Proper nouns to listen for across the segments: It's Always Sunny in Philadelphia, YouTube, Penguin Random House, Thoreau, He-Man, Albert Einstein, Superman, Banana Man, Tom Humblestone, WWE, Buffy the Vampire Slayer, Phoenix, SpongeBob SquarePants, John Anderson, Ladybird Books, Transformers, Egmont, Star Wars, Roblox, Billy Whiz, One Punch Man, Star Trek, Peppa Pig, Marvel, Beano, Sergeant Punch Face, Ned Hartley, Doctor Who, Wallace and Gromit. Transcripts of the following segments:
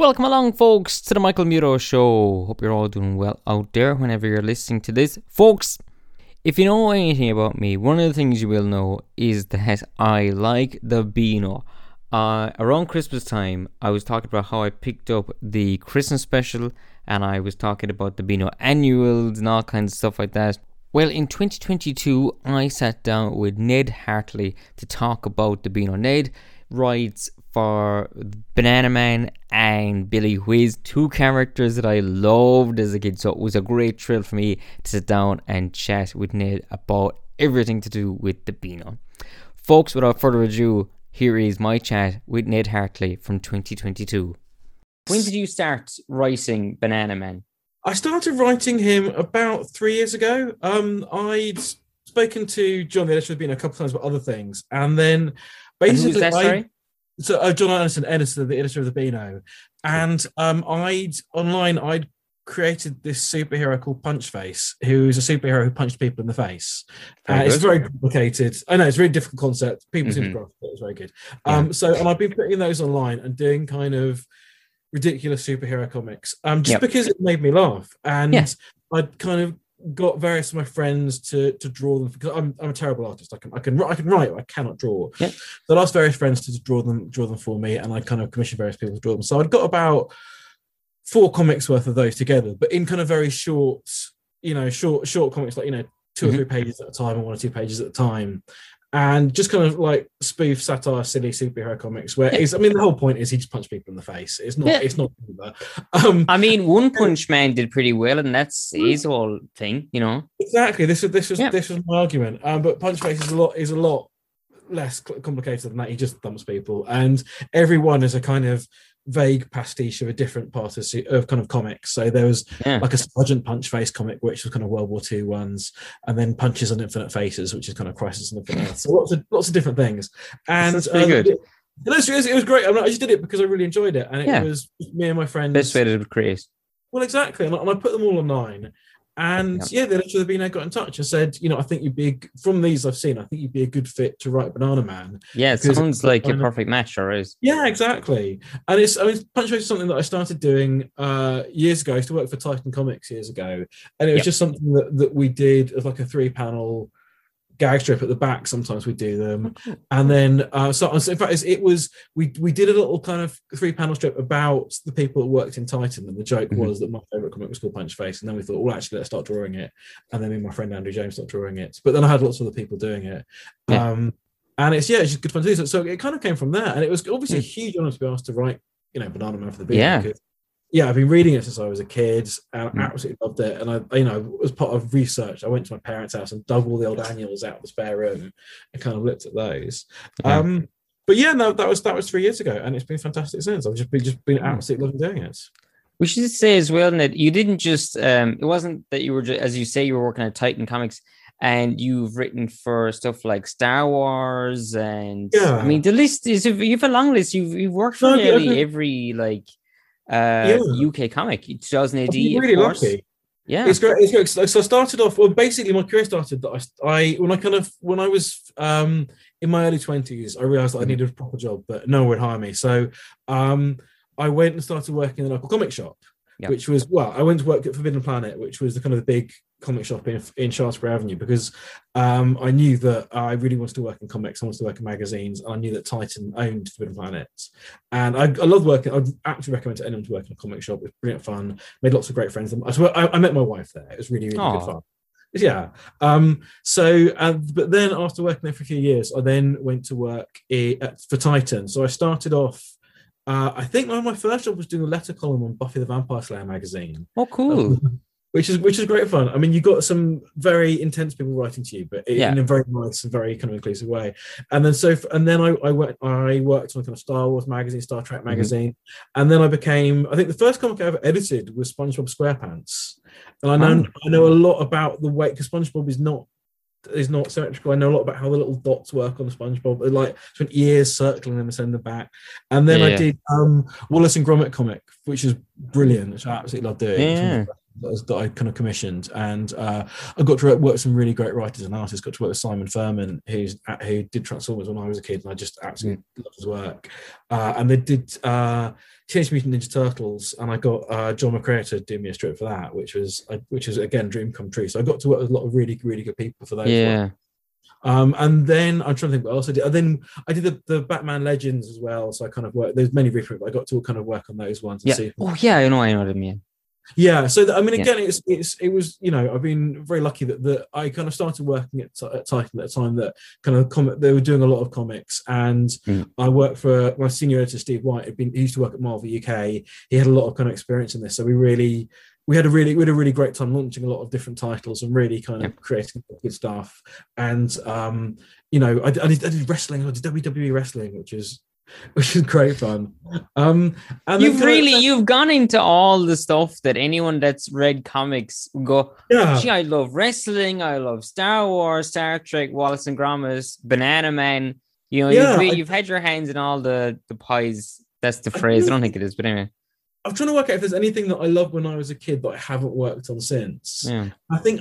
Welcome along, folks, to the Michael Muro Show. Hope you're all doing well out there whenever you're listening to this. Folks, if you know anything about me, one of the things you will know is that I like the Beano. Around Christmas time, I was talking about how I picked up the Christmas special, and I was talking about the Beano annuals and all kinds of stuff like that. Well, in 2022, I sat down with Ned Hartley to talk about the Beano. Ned writes for Banana Man and Billy Whiz, two characters that I loved as a kid, so it was a great thrill for me to sit down and chat with Ned about everything to do with the Beano. Folks, without further ado, here is my chat with Ned Hartley from 2022. When did you start writing Banana Man? I started writing him about 3 years ago. I'd spoken to John, the editor, a couple of times about other things, and then basically... And who's that, sorry? So John Anderson, editor, the editor of the Beano, and I'd created this superhero called Punch Face, who's a superhero who punched people in the face. It's very complicated. I know it's a really difficult concept. People seem to grasp it. It's very good. And I've been putting those online and doing kind of ridiculous superhero comics, because it made me laugh, and I'd kind of got various of my friends to draw them, because I'm a terrible artist. I can write, I cannot draw. Yep. So I asked various friends to draw them for me, and I kind of commissioned various people to draw them. So I'd got about 4 comics worth of those together, but in kind of very short comics, like 2 or 3 pages at a time, or 1 or 2 pages at a time, and just kind of like spoof, satire, silly superhero comics. Where the whole point is he just punched people in the face. It's not. One Punch Man did pretty well, and that's his whole thing, Exactly. This was my argument. But Punch Face is a lot less complicated than that. He just thumps people, and everyone is a kind of vague pastiche of a different part of kind of comics. So there was like a Sergeant Punch Face comic, which was kind of World War II ones, and then Punches on Infinite Faces, which is kind of Crisis on Infinite Earths. So lots of different things. And that's pretty good. It was great. I just did it because I really enjoyed it, and it was me and my friends. Best way to create. Well, exactly, and I put them all online. And the editor of the Beano got in touch and said, I think you'd be from these I've seen. I think you'd be a good fit to write Banana Man. Yeah, it sounds like a perfect match, or is? Yeah, exactly. And Punch Face is something that I started doing years ago. I used to work for Titan Comics years ago, and it was just something that we did as like a 3-panel gag strip at the back. Sometimes we do them, and then we did a little kind of 3-panel strip about the people that worked in Titan, and the joke was that my favorite comic was called Punch Face, and then we thought, well, actually, let's start drawing it, and then me and my friend Andrew James started drawing it, but then I had lots of other people doing it, and it's just good fun to do. So it kind of came from there, and it was obviously a huge honor to be asked to write, Banana Man for the Beano. Yeah, I've been reading it since I was a kid, and I absolutely loved it. And I as part of research, I went to my parents' house and dug all the old annuals out of the spare room and kind of looked at those. That was 3 years ago, and it's been fantastic since. I've just been absolutely loving doing it. We should say as well, Ned, you didn't just it wasn't that you were just, as you say, you were working at Titan Comics, and you've written for stuff like Star Wars, and the list is, you have a long list. You've worked for nearly every UK comic, 2018. I'm really lucky. Yeah, it's great. So I started off. Well, basically, my career started that when I was in my early 20s, I realised that I needed a proper job, but no one would hire me. So I went and started working in a local comic shop, which was I went to work at Forbidden Planet, which was the kind of the big comic shop in Shaftesbury Avenue, because I knew that I really wanted to work in comics. I wanted to work in magazines, and I knew that Titan owned Forbidden Planet, and I loved working. I'd actually recommend to anyone to work in a comic shop. It was brilliant fun. Made lots of great friends. I met my wife there. It was really, really good fun. Yeah. But then after working there for a few years, I then went to work for Titan. So I started off. I think my first job was doing a letter column on Buffy the Vampire Slayer magazine. Oh, cool. Which is great fun. I mean, you got some very intense people writing to you, but in a very nice and very kind of inclusive way. And then I worked on kind of Star Wars magazine, Star Trek magazine, and then I think the first comic I ever edited was SpongeBob SquarePants. And I know a lot about the way, because SpongeBob is not symmetrical. I know a lot about how the little dots work on the SpongeBob. They're like ears circling them and sending them back. And then I did Wallace and Gromit comic, which is brilliant, which I absolutely love doing. Yeah. that I kind of commissioned, and I got to work with some really great writers and artists. Got to work with Simon Furman, who did Transformers when I was a kid, and I just absolutely loved his work. And they did Teenage Mutant Ninja Turtles, and I got John McCrea to do me a strip for that, which was again dream come true. So I got to work with a lot of really, really good people for those. Yeah. Ones. And then I'm trying to think what else I did. And then I did the Batman Legends as well. So I kind of worked. There's many reprints, but I got to kind of work on those ones. Yeah. And see I know what I mean. Yeah. So it was I've been very lucky that I kind of started working at Titan at a time that kind of they were doing a lot of comics, and I worked for my senior editor Steve White. He used to work at Marvel UK. He had a lot of kind of experience in this, so we had a really great time launching a lot of different titles and really kind of creating good stuff. And I did wrestling. I did WWE wrestling, which is great fun. And you've gone into all the stuff that anyone that's read comics go, gee, I love wrestling, I love Star Wars, Star Trek, Wallace and Gromit, Banana Man. You've had your hands in all the pies. That's the phrase. I don't think it is, but anyway. I'm trying to work out if there's anything that I loved when I was a kid that I haven't worked on since. Yeah. I think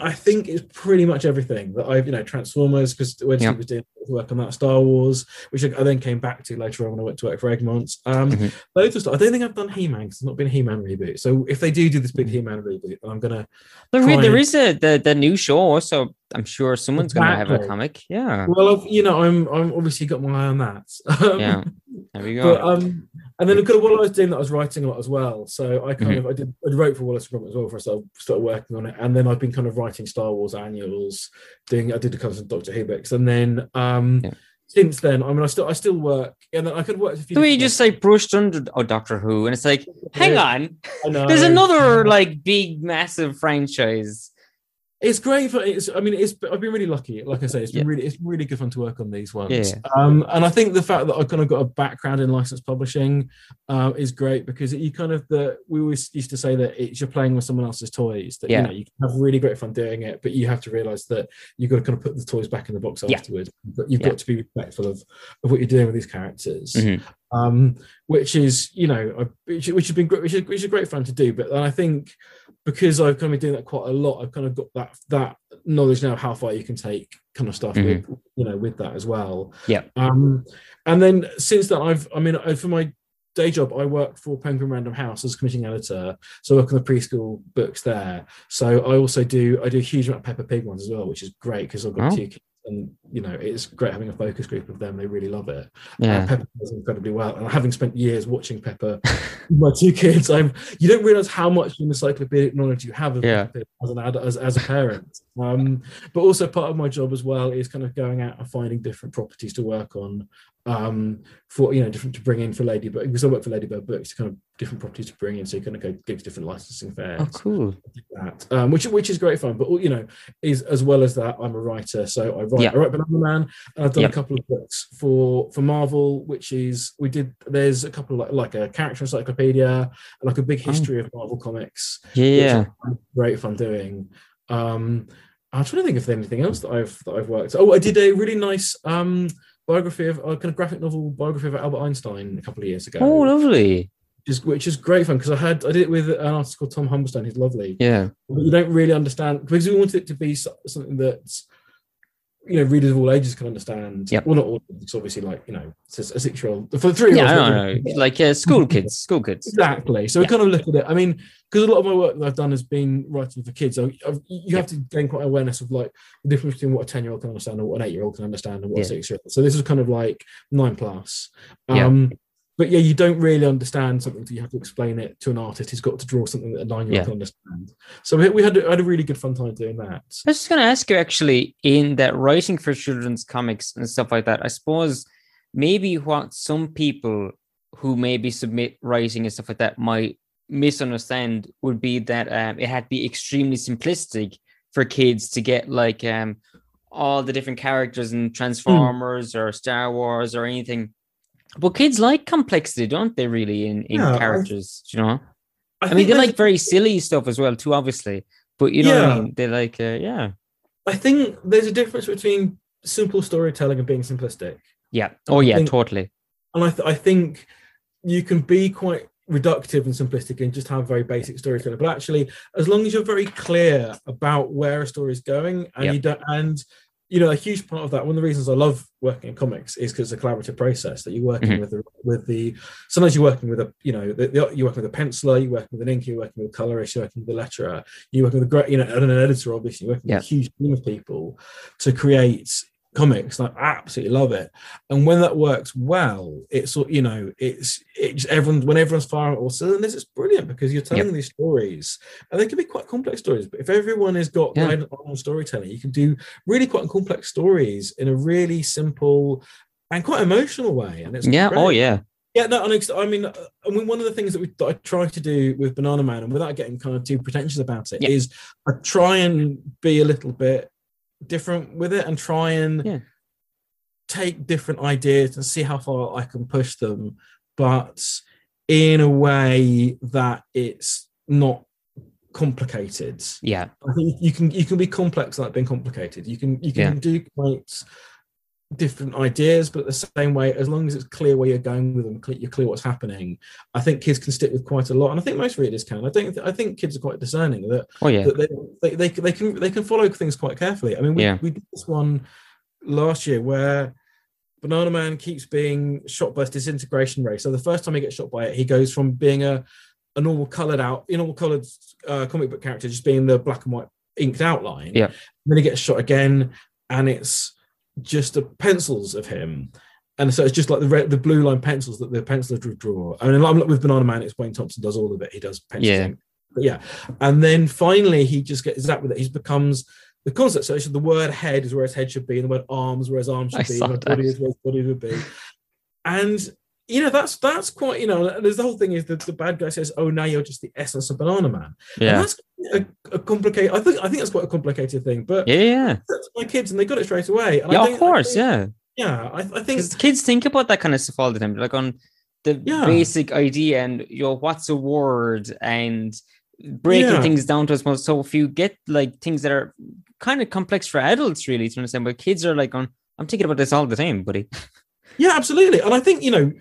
it's pretty much everything that I've, Transformers, because when Steve was doing work on that, Star Wars, which I then came back to later on when I went to work for Egmont. Loads of stuff. I don't think I've done He-Man, because it's not been a He-Man reboot. So if they do this big He-Man reboot, then I'm gonna. There is the new show, so I'm sure someone's gonna have a comic. Yeah. Well, I'm obviously got my eye on that. Yeah. There we go. But, and then while I was doing that, I was writing a lot as well. So I kind of I wrote for Wallace and Gromit as well. Before I started working on it, and then I've been kind of writing Star Wars annuals. I did the covers of Doctor Who books, and then since then, I still work, and then I could work. The way you just like brushed under Doctor Who, and it's like, hang on, I know. There's another like big massive franchise. It's great for I've been really lucky. Like I say, it's been really good fun to work on these ones. Yeah. And I think the fact that I kind of got a background in licensed publishing is great, because we always used to say that you're playing with someone else's toys. That you can have really great fun doing it, but you have to realise that you've got to kind of put the toys back in the box afterwards. But you've got to be respectful of what you're doing with these characters. Mm-hmm. Which is great fun to do. But I think because I've kind of been doing that quite a lot, I've kind of got that knowledge now of how far you can take kind of stuff with that as well. Yeah. And then since then, for my day job, I work for Penguin Random House as a commissioning editor, so I work on the preschool books there. So I also do a huge amount of Peppa Pig ones as well, which is great because I've got two kids. And it's great having a focus group of them. They really love it. Yeah. Peppa does incredibly well. And having spent years watching Peppa with my two kids, you don't realise how much encyclopedic knowledge you have of Peppa as an adult, as a parent. But also part of my job as well is kind of going out and finding different properties to work on, to bring in for Ladybird, because I work for Ladybird Books, kind of different properties to bring in, so you kind of go gigs different licensing fairs. Oh, cool! That, which is great fun. But is as well as that, I'm a writer, so I write. Yeah. I write Banana Man, and I've done a couple of books for Marvel, which is we did. There's a couple like a character encyclopedia and like a big history of Marvel comics. Yeah, great fun doing. I'm trying to think if there's anything else that I've worked. Oh, I did a really nice biography of kind of graphic novel biography of Albert Einstein a couple of years ago. Oh, lovely! Which is great fun, because I did it with an artist called Tom Humblestone, who's lovely. Yeah, but you don't really understand, because we wanted it to be something that readers of all ages can understand. Yeah, well, not all. It's obviously like a 6-year-old for the 3-year-olds. Yeah, school kids. Exactly. So we kind of look at it. Because a lot of my work that I've done has been writing for kids, so you have to gain quite an awareness of like the difference between what a 10-year-old can understand, or what an 8-year-old can understand, and what a 6-year-old. So this is kind of like 9+. But you don't really understand something until you have to explain it to an artist who's got to draw something that a 9-year-old can understand. So I had a really good fun time doing that. I was just going to ask you, actually, in that writing for children's comics and stuff like that, I suppose maybe what some people who maybe submit writing and stuff like that might misunderstand would be that it had to be extremely simplistic for kids to get like all the different characters in Transformers or Star Wars or anything. But kids like complexity, don't they, really, in characters, they like very silly stuff as well, too, obviously. But you know what I mean? They like, I think there's a difference between simple storytelling and being simplistic. Yeah. Oh, yeah, totally. And I think you can be quite reductive and simplistic and just have very basic storytelling. But actually, as long as you're very clear about where a story is going, and you don't, and you know, a huge part of that, one of the reasons I love working in comics is because it's a collaborative process that you're working with the sometimes you're working with a, you know, you're working with a penciler, you're working with an inker, you're working with a colorist, you're working with a letterer, you're working with a, you know, and an editor, obviously, you're working with a huge team of people to create comics. And I absolutely love it. And when that works well, it's, you know, it's everyone, when everyone's firing at all cylinders, it's brilliant because you're telling these stories, and they can be quite complex stories. But if everyone has got guidance on storytelling, you can do really quite complex stories in a really simple and quite emotional way. And it's great. Yeah, no, I mean, one of the things that I try to do with Banana Man, and without getting kind of too pretentious about it, is I try and be a little bit different with it and try and take different ideas and see how far I can push them, but in a way that it's not complicated. I think you can be complex without being complicated. You can do quite different ideas, but the same way, as long as it's clear where you're going with them, you're clear what's happening. I think kids can stick with quite a lot, and I think most readers can. I think kids are quite discerning that, that they can follow things quite carefully. I mean, we did this one last year where Banana Man keeps being shot by this disintegration ray. So the first time he gets shot by it, he goes from being a normal coloured out, comic book character, just being the black and white inked outline. And then he gets shot again, and it's just the pencils of him, and so it's just like the blue line pencils that the penciler would draw. I mean, like with Banana Man, it's Wayne Thompson does all of it. He does pencils, and then finally he just gets that with it. He becomes the concept. So the word head is where his head should be, and the word arms where his arms should be, and the body is where his body would be. And you know, that's quite, you know, there's the whole thing is that the bad guy says, "Oh, now you're just the essence of Banana Man." And that's a complicated. I think that's quite a complicated thing, but that's my kids, and they got it straight away. And I think kids think about that kind of stuff all the time, like on the basic idea and your what's a word and breaking things down to as well. So if you get like things that are kind of complex for adults, really to understand, but kids are like, I'm thinking about this all the time, buddy. Yeah, absolutely, and I think, you know,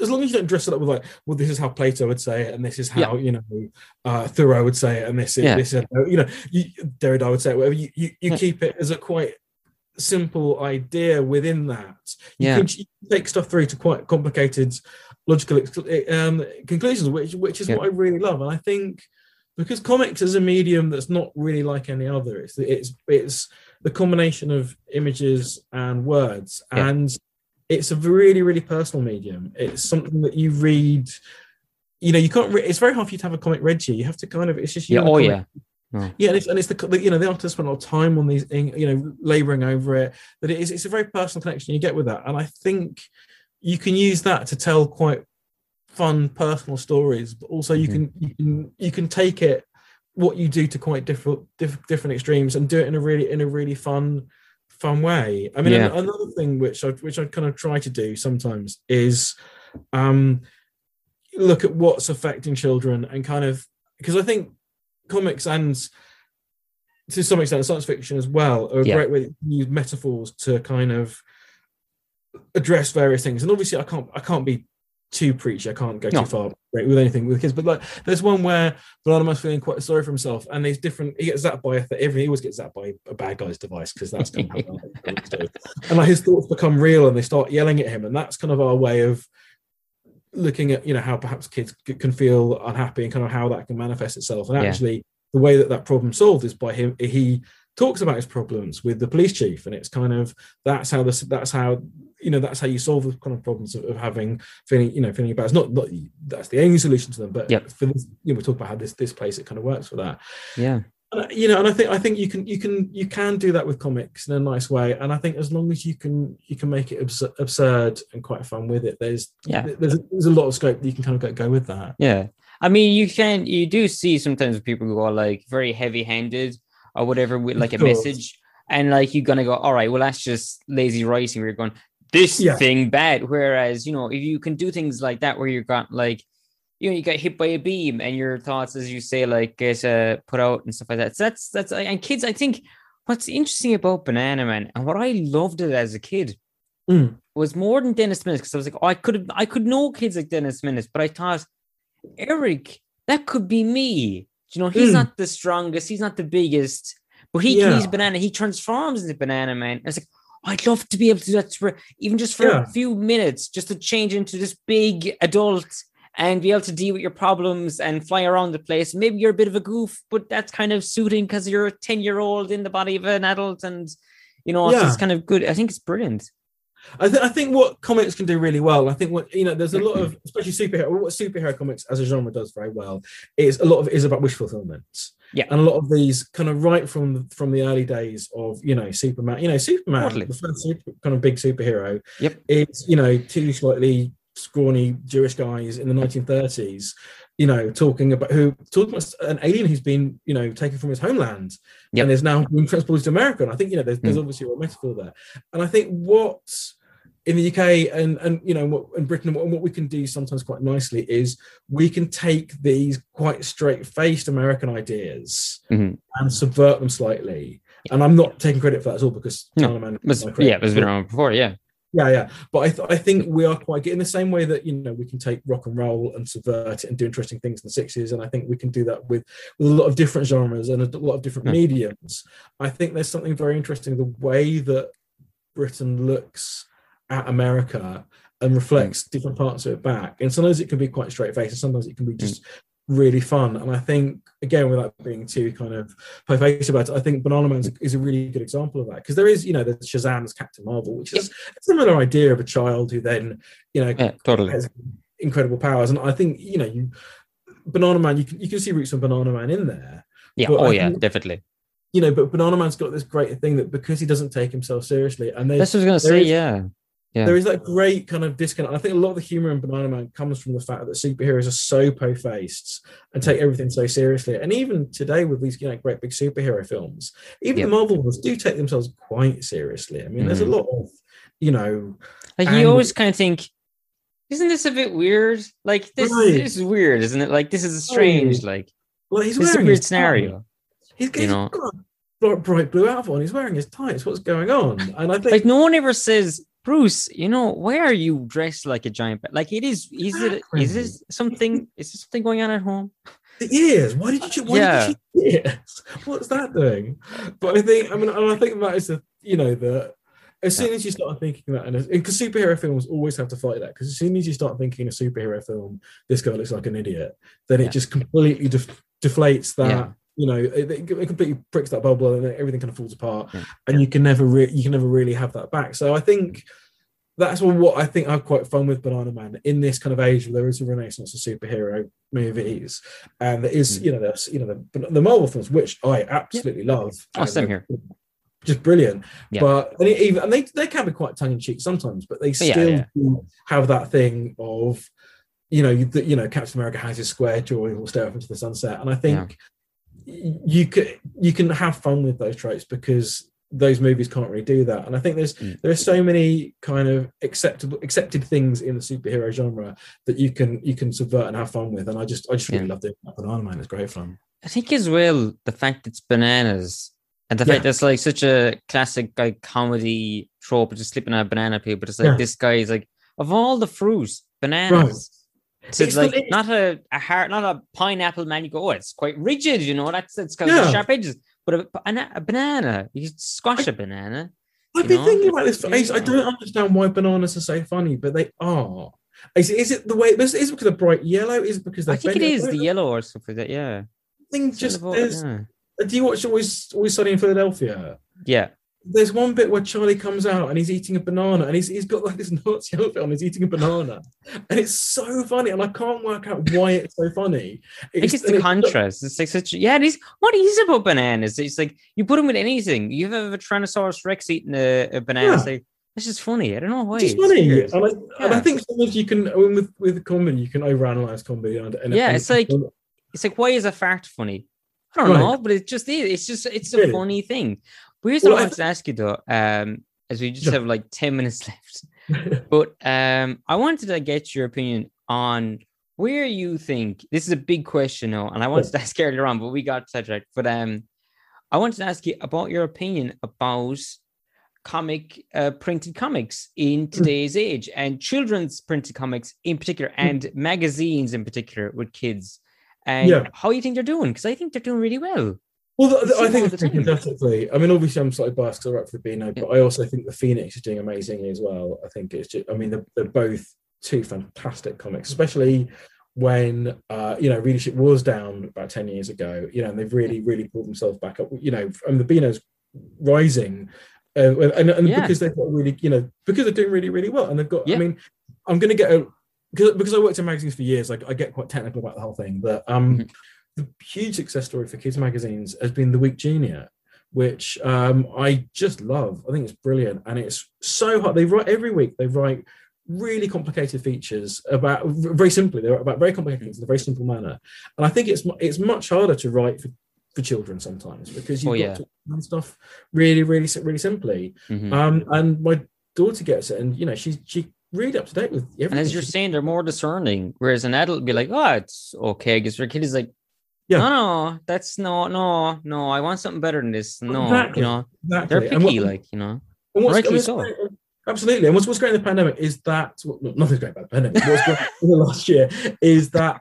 as long as you don't dress it up with like, well, this is how Plato would say it, and this is how you know Thoreau would say it, and this is this is, you know, Derrida would say it, whatever. You keep it as a quite simple idea within that. You can take stuff through to quite complicated logical conclusions, which is what I really love, and I think because comics is a medium that's not really like any other. It's the combination of images and words and it's a really, really personal medium. It's something that you read, you know, you can't read. It's very hard for you to have a comic read to you. You have to kind of, it's just, you know, and it's the, you know, they have to spend a lot of time on these, you know, laboring over it, but it's a very personal connection you get with that. And I think you can use that to tell quite fun personal stories, but also you can take it, what you do, to quite different extremes and do it in a really fun way. I mean, another thing which I kind of try to do sometimes is look at what's affecting children, and kind of, because I think comics and to some extent science fiction as well are a great way to use metaphors to kind of address various things. And obviously I can't be too preachy. I can't go too far with anything with kids, but like there's one where Banana Man's feeling quite sorry for himself, and he's different. He gets zapped by he always gets zapped by a bad guy's device, because that's kind of how do. And like his thoughts become real, and they start yelling at him, and that's kind of our way of looking at, you know, how perhaps kids can feel unhappy and kind of how that can manifest itself. And actually, the way that problem solved is by him. He talks about his problems with the police chief, and it's kind of that's how. You know, that's how you solve the kind of problems of having feeling bad. It's not that's the only solution to them, but for this, you know, we talk about how this place, it kind of works for that. And, you know, and I think you can do that with comics in a nice way. And I think as long as you can make it absurd and quite fun with it, there's a lot of scope that you can kind of go with that. Yeah, I mean, you do see sometimes people who are like very heavy-handed or whatever with like a message, and like you're gonna go, all right, well that's just lazy writing. We're going, this thing bad. Whereas, you know, if you can do things like that, where you got like, you know, you got hit by a beam and your thoughts, as you say, like get put out and stuff like that. So that's and kids, I think what's interesting about Banana Man, and what I loved it as a kid was more than Dennis Menace, because I was like, I could know kids like Dennis Menace, but I thought Eric, that could be me. You know, he's not the strongest, he's not the biggest, but he can use banana. He transforms into Banana Man. And it's like, I'd love to be able to do that for, even just for a few minutes, just to change into this big adult and be able to deal with your problems and fly around the place. Maybe you're a bit of a goof, but that's kind of suiting because you're a 10-year-old in the body of an adult. And, you know, it's kind of good. I think it's brilliant. I think what comics can do really well, I think what, you know, there's a lot of, especially superhero, what superhero comics as a genre does very well is a lot of it is about wish fulfillment. Yeah. And a lot of these kind of right from the early days of, you know, Superman, totally. The first kind of big superhero. Yep. It's, you know, two slightly scrawny Jewish guys in the 1930s, you know, talking about an alien who's been, you know, taken from his homeland and is now being transported to America. And I think, you know, there's obviously a metaphor there. And I think what in the UK and you know, what in Britain and what we can do sometimes quite nicely is we can take these quite straight-faced American ideas and subvert them slightly. Yeah. And I'm not taking credit for that at all because it's been around before, Yeah. But I think we are quite good in the same way that, you know, we can take rock and roll and subvert it and do interesting things in the 60s. And I think we can do that with a lot of different genres and a lot of different mediums. I think there's something very interesting, the way that Britain looks at America and reflects different parts of it back. And sometimes it can be quite straight-faced and sometimes it can be just really fun. And I think, again, without being too kind of high-faced about it, I think Banana Man is a really good example of that, because there is, you know, there's Shazam's Captain Marvel, which is a similar idea of a child who then, you know, has incredible powers. And I think, you know, Banana Man, you can see roots of Banana Man in there. Yeah, definitely. You know, but Banana Man's got this great thing that because he doesn't take himself seriously, and that's what I was going to say, Yeah. There is that great kind of disconnect. I think a lot of the humor in Banana Man comes from the fact that superheroes are so po-faced and take everything so seriously. And even today with these, you know, great big superhero films, even the Marvel ones do take themselves quite seriously. I mean, there's a lot of, you know... Like, you always kind of think, isn't this a bit weird? Like, this is weird, isn't it? Like, this is strange, like... Well, he's wearing a weird scenario. He's got a bright blue outfit on. He's wearing his tights. What's going on? And I think... Like, no one ever says... Bruce, you know, why are you dressed like a giant? Like, it is this something? Is this something going on at home? The ears. Why did you? Why did you ears? What's that doing? But I think that is the, you know, the as soon as you start thinking that, and because superhero films always have to fight that, because as soon as you start thinking a superhero film, this guy looks like an idiot, then it just completely deflates that. Yeah. You know, it completely pricks that bubble, and everything kind of falls apart. Yeah. And you can never really have that back. So I think that's what I think I'm quite fun with Banana Man in this kind of age where there is a renaissance of superhero movies, and there is the Marvel films, which I absolutely love. Oh, same here. Just brilliant. Yeah. But they can be quite tongue in cheek sometimes, but they still do have that thing of, you know, Captain America has his square jaw and will stare off into the sunset, and I think. Yeah. You can have fun with those tropes because those movies can't really do that. And I think there are so many kind of accepted things in the superhero genre that you can subvert and have fun with. And I just really love doing that. Banana Man is great fun. I think as well the fact it's bananas and the fact that's like such a classic like comedy trope, just slipping out banana peel, but it's like this guy is like, of all the fruits, bananas. Right. So it's like not a hard, not a pineapple man. You go, oh, it's quite rigid, you know. That's got sharp edges. But a banana, you can squash a banana. I've been thinking about this for ages. I don't understand why bananas are so funny, but they are. Is it the way? Is it because of bright yellow? Is it because I think it is the yellow or something like that. Yeah. Things just. Do you watch Always Sunny in Philadelphia? Yeah. There's one bit where Charlie comes out and he's eating a banana, and he's got like this Nazi outfit on. He's eating a banana, and it's so funny, and I can't work out why it's so funny. I think it's the contrast. It's like such. Yeah, it is. What is about bananas? It's like you put them with anything. You have a Tyrannosaurus Rex eating a banana. Yeah. It's like this is funny. I don't know why. It's funny, and I think sometimes you can with comedy you can overanalyze comedy. It's like why is a fart funny? I don't know, but it just is. It's a funny thing. Here's what I wanted to ask you though, as we just have like 10 minutes left, but I wanted to get your opinion on where you think this is a big question now, and I wanted to ask earlier on, but we got sidetracked. But I wanted to ask you about your opinion about comic printed comics in today's age, and children's printed comics in particular, and magazines in particular with kids. And how you think they're doing? Because I think they're doing really well. Well, I think they're doing fantastically. I mean, obviously, I'm slightly biased because I write for the Beano, but I also think the Phoenix is doing amazingly as well. I think it's just, I mean, they're both two fantastic comics, especially when you know, readership was down about 10 years ago, you know, and they've really, really pulled themselves back up, you know, and the Beano's rising. Because they've got really, you know, because they're doing really, really well, and they've got. I mean, I'm going to get because I worked in magazines for years. Like, I get quite technical about the whole thing, but the huge success story for kids' magazines has been The Week Junior, which I just love. I think it's brilliant, and it's so hard. They write every week. They write really complicated features about very simply. They write about very complicated things in a very simple manner, and I think it's much harder to write for children sometimes, because you've got to do stuff really, really, really simply. And my daughter gets it, and you know, she's really up to date with everything. And as you're saying, they're more discerning, whereas an adult would be like, "Oh, it's okay," because your kid is like, "No, that's no. I want something better than this." No, exactly. You know, they're picky, rightly so. Absolutely. And what's great in the pandemic is that, nothing's great about the pandemic, what's great in the last year is that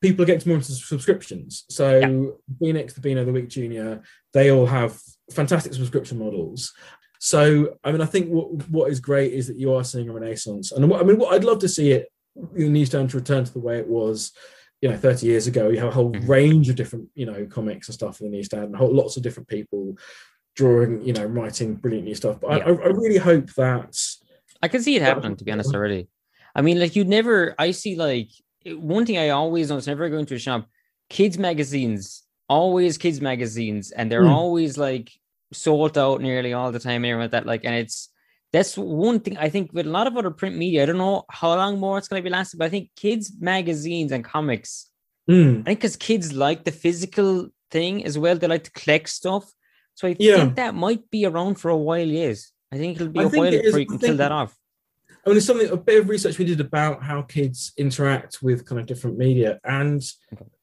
people are getting more into subscriptions. So Phoenix, the Beano, the Week Junior, they all have fantastic subscription models. So, I mean, I think what is great is that you are seeing a renaissance. And what I'd love to see it, your newsstand to return to the way it was, you know, 30 years ago. You have a whole range of different, you know, comics and stuff in the newsstand, and lots of different people drawing, you know, writing brilliant new stuff. But I really hope that I can see it happening, to be honest, already. I mean, like, I see, like, one thing I always notice whenever I go into a shop, kids magazines, and they're always like sold out nearly all the time, and everything like that. Like, and that's one thing I think with a lot of other print media, I don't know how long more it's going to be lasting, but I think kids magazines and comics, I think because kids like the physical thing as well, they like to collect stuff. So I think that might be around for a while, yes. I think it'll be a while before you can kill that off. I mean, a bit of research we did about how kids interact with kind of different media, and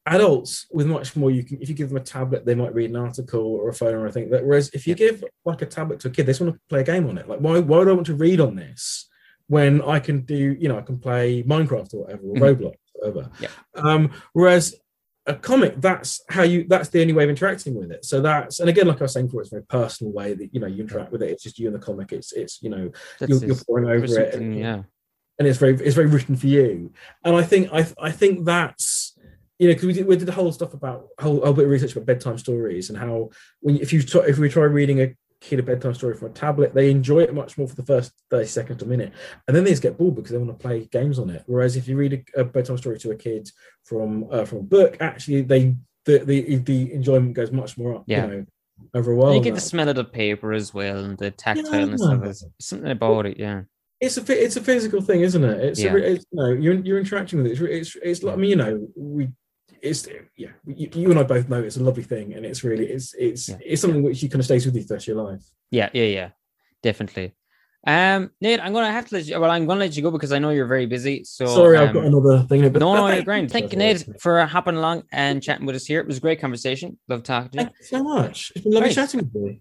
adults with much more, if you give them a tablet, they might read an article or a phone or a thing. Whereas if you give like a tablet to a kid, they just want to play a game on it. Like, why would I want to read on this when I can do, you know, I can play Minecraft or whatever, or Roblox or whatever. Yeah. Whereas a comic, that's the only way of interacting with it. So and again, like I was saying before, it's a very personal way that, you know, you interact with it. It's just you and the comic. It's you know, you're poring over it, and it's very written for you. And I think that's, you know, because we did the whole stuff about a whole bit of research about bedtime stories, and how if we try reading a kid a bedtime story from a tablet, they enjoy it much more for the first 30 seconds to a minute, and then they just get bored because they want to play games on it. Whereas if you read a bedtime story to a kid from a book, actually the enjoyment goes much more up, you know, over a while. You get the smell of the paper as well, and the tactileness of it. Something about it, it's a physical thing, isn't it? It's you know, you're interacting with it. It's like, I mean, you know, you and I both know it's a lovely thing, and it's really it's something which you kind of stays with you throughout your life. Yeah, definitely. Ned, I'm gonna let you go because I know you're very busy. So sorry, I've got another thing. But no, you're great. Thank you, Ned, for hopping along and chatting with us here. It was a great conversation. Love talking to you. Thank you so much. It's been lovely chatting with you.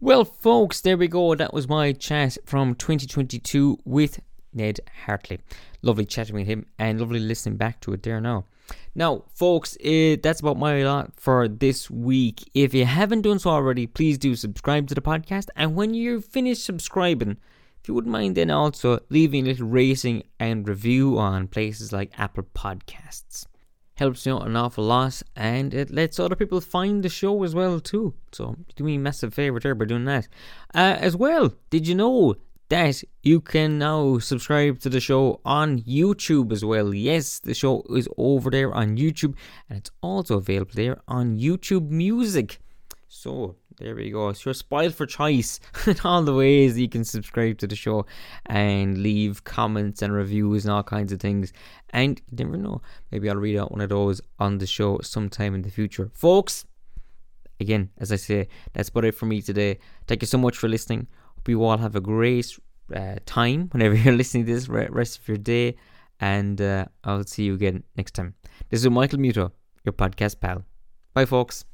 Well, folks, there we go. That was my chat from 2022 with Ned Hartley. Lovely chatting with him, and lovely listening back to it there now. Now, folks, that's about my lot for this week. If you haven't done so already, please do subscribe to the podcast. And when you're finished subscribing, if you wouldn't mind then also leaving a little rating and review on places like Apple Podcasts. Helps you out an awful lot, and it lets other people find the show as well too. So do me a massive favour there by doing that. As well, did you know that you can now subscribe to the show on YouTube as well? Yes, the show is over there on YouTube, and it's also available there on YouTube Music. So there we go. So you're spoiled for choice in all the ways you can subscribe to the show and leave comments and reviews and all kinds of things. And you never know, maybe I'll read out one of those on the show sometime in the future. Folks, again, as I say, that's about it for me today. Thank you so much for listening. Hope you all have a great time whenever you're listening to this, rest of your day, and I'll see you again next time. This is Michael Muro, your podcast pal. Bye, folks.